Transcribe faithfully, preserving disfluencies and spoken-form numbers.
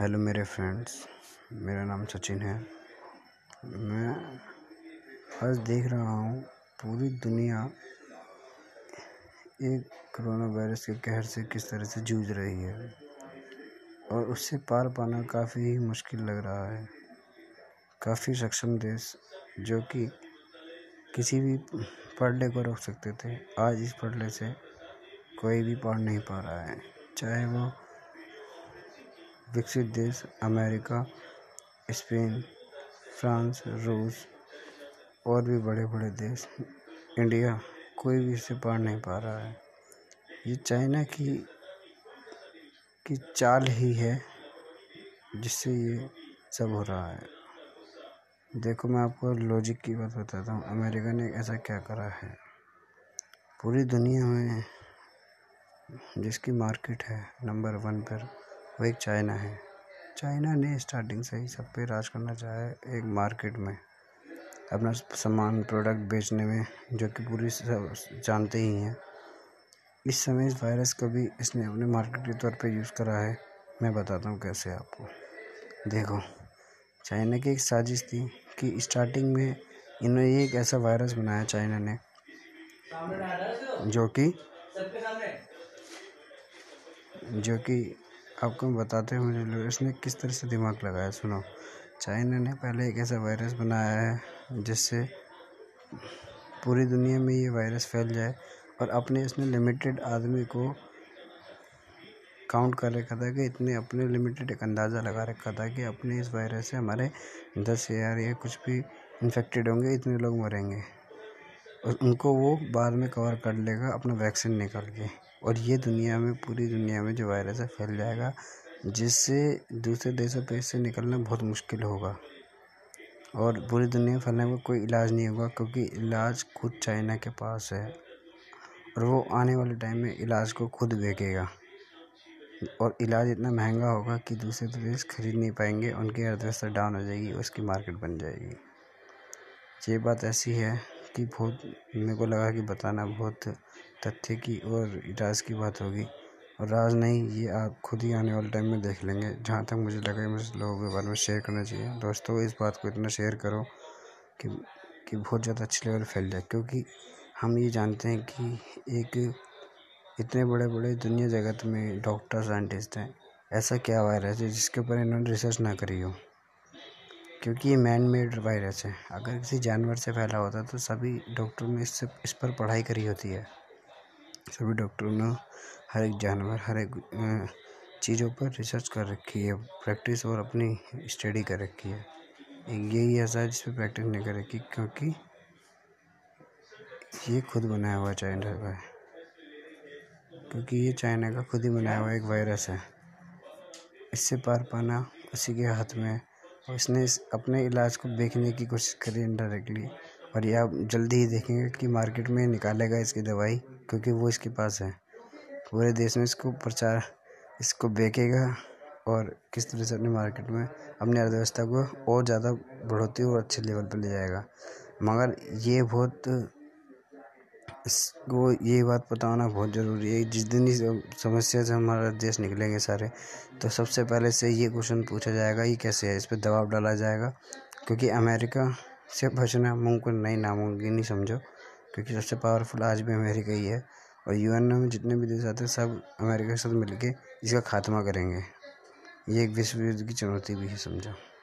Hello मेरे friends, मेरा नाम सचिन है। मैं आज देख रहा हूँ पूरी दुनिया एक कोरोना वायरस के कहर से किस तरह से जूझ रही है और उससे पार पाना काफ़ी ही मुश्किल लग रहा है। काफ़ी सक्षम देश जो कि किसी भी पढ़ने को रोक सकते थे, आज इस पढ़ने से कोई भी पढ़ नहीं पा रहा है, चाहे वो विकसित देश अमेरिका, स्पेन, फ्रांस, रूस और भी बड़े बड़े देश, इंडिया, कोई भी इससे पढ़ नहीं पा रहा है। ये चाइना की की चाल ही है जिससे ये सब हो रहा है। देखो, मैं आपको लॉजिक की बात बताता हूँ। अमेरिका ने ऐसा क्या करा है? पूरी दुनिया में जिसकी मार्केट है नंबर वन पर, वो एक चाइना है। चाइना ने स्टार्टिंग से ही सब पे राज करना चाहा है। एक मार्केट में अपना सामान, प्रोडक्ट बेचने में, जो कि पूरी सब जानते ही हैं। इस समय इस वायरस को भी इसने अपने मार्केट के तौर पे यूज़ करा है। मैं बताता हूँ कैसे आपको। देखो, चाइना की एक साजिश थी कि स्टार्टिंग में इन्होंने एक ऐसा वायरस बनाया चाइना ने जो कि जो कि आपको हम बताते हैं। मुझे लोग इसने किस तरह से दिमाग लगाया, सुनो। चाइना ने पहले एक ऐसा वायरस बनाया है जिससे पूरी दुनिया में ये वायरस फैल जाए और अपने इसने लिमिटेड आदमी को काउंट कर रखा था कि इतने अपने लिमिटेड एक अंदाज़ा लगा रखा था कि अपने इस वायरस से हमारे दस हज़ार या कुछ भी इन्फेक्टेड होंगे, इतने लोग मरेंगे और उनको वो बाद में कवर कर लेगा अपना वैक्सीन निकाल के। और ये दुनिया में, पूरी दुनिया में जो वायरस है फैल जाएगा, जिससे दूसरे देशों पे इससे निकलना बहुत मुश्किल होगा और पूरी दुनिया में फैलने का कोई इलाज नहीं होगा, क्योंकि इलाज खुद चाइना के पास है और वो आने वाले टाइम में इलाज को खुद बेचेगा और इलाज इतना महंगा होगा कि दूसरे देश खरीद नहीं पाएंगे, उनकी अर्थव्यवस्था डाउन हो जाएगी, उसकी मार्केट बन जाएगी। ये बात ऐसी है कि बहुत मेरे को लगा कि बताना बहुत तथ्य की और राज की बात होगी, और राज नहीं, ये आप खुद ही आने वाले टाइम में देख लेंगे। जहाँ तक मुझे लगा मुझे लोगों के बारे में शेयर करना चाहिए। दोस्तों, इस बात को इतना शेयर करो कि कि बहुत ज़्यादा अच्छे लेवल फैल जाए, क्योंकि हम ये जानते हैं कि एक इतने बड़े बड़े दुनिया जगत में डॉक्टर, साइंटिस्ट हैं, ऐसा क्या वायरस है जिसके ऊपर इन्होंने रिसर्च ना करी हो, क्योंकि ये मैन मेड वायरस है। अगर किसी जानवर से फैला होता तो सभी डॉक्टर ने इससे इस पर पढ़ाई करी होती है। सभी डॉक्टरों ने हर एक जानवर, हर एक चीज़ों पर रिसर्च कर रखी है, प्रैक्टिस और अपनी स्टडी कर रखी है। यही ऐसा है जिस पर प्रैक्टिस नहीं कर रखी, क्योंकि ये खुद बनाया हुआ चाइना का है, क्योंकि ये चाइना का खुद ही बनाया हुआ एक वायरस है। इससे पार पाना उसी के हाथ में है। इसने अपने इलाज को बेचने की कोशिश करी इनडायरेक्टली, और ये आप जल्दी ही देखेंगे कि मार्केट में निकालेगा इसकी दवाई, क्योंकि वो इसके पास है। पूरे देश में इसको प्रचार, इसको बेचेगा और किस तरह से अपने मार्केट में अपनी अर्थव्यवस्था को और ज़्यादा बढ़ोतरी और अच्छे लेवल पर ले जाएगा। मगर ये बहुत, इसको ये बात पता होना बहुत ज़रूरी है। जिस दिन इस समस्या से हमारा देश निकलेंगे सारे, तो सबसे पहले से ये क्वेश्चन पूछा जाएगा, ये कैसे है, इस पर दबाव डाला जाएगा, क्योंकि अमेरिका से बचना मुमकिन नहीं, नामुमकिन नहीं समझो, क्योंकि सबसे पावरफुल आज भी अमेरिका ही है। और यूएन में जितने भी देश आते हैं सब अमेरिका के साथ मिलके इसका खात्मा करेंगे। ये एक विश्व युद्ध की चुनौती भी है, समझो।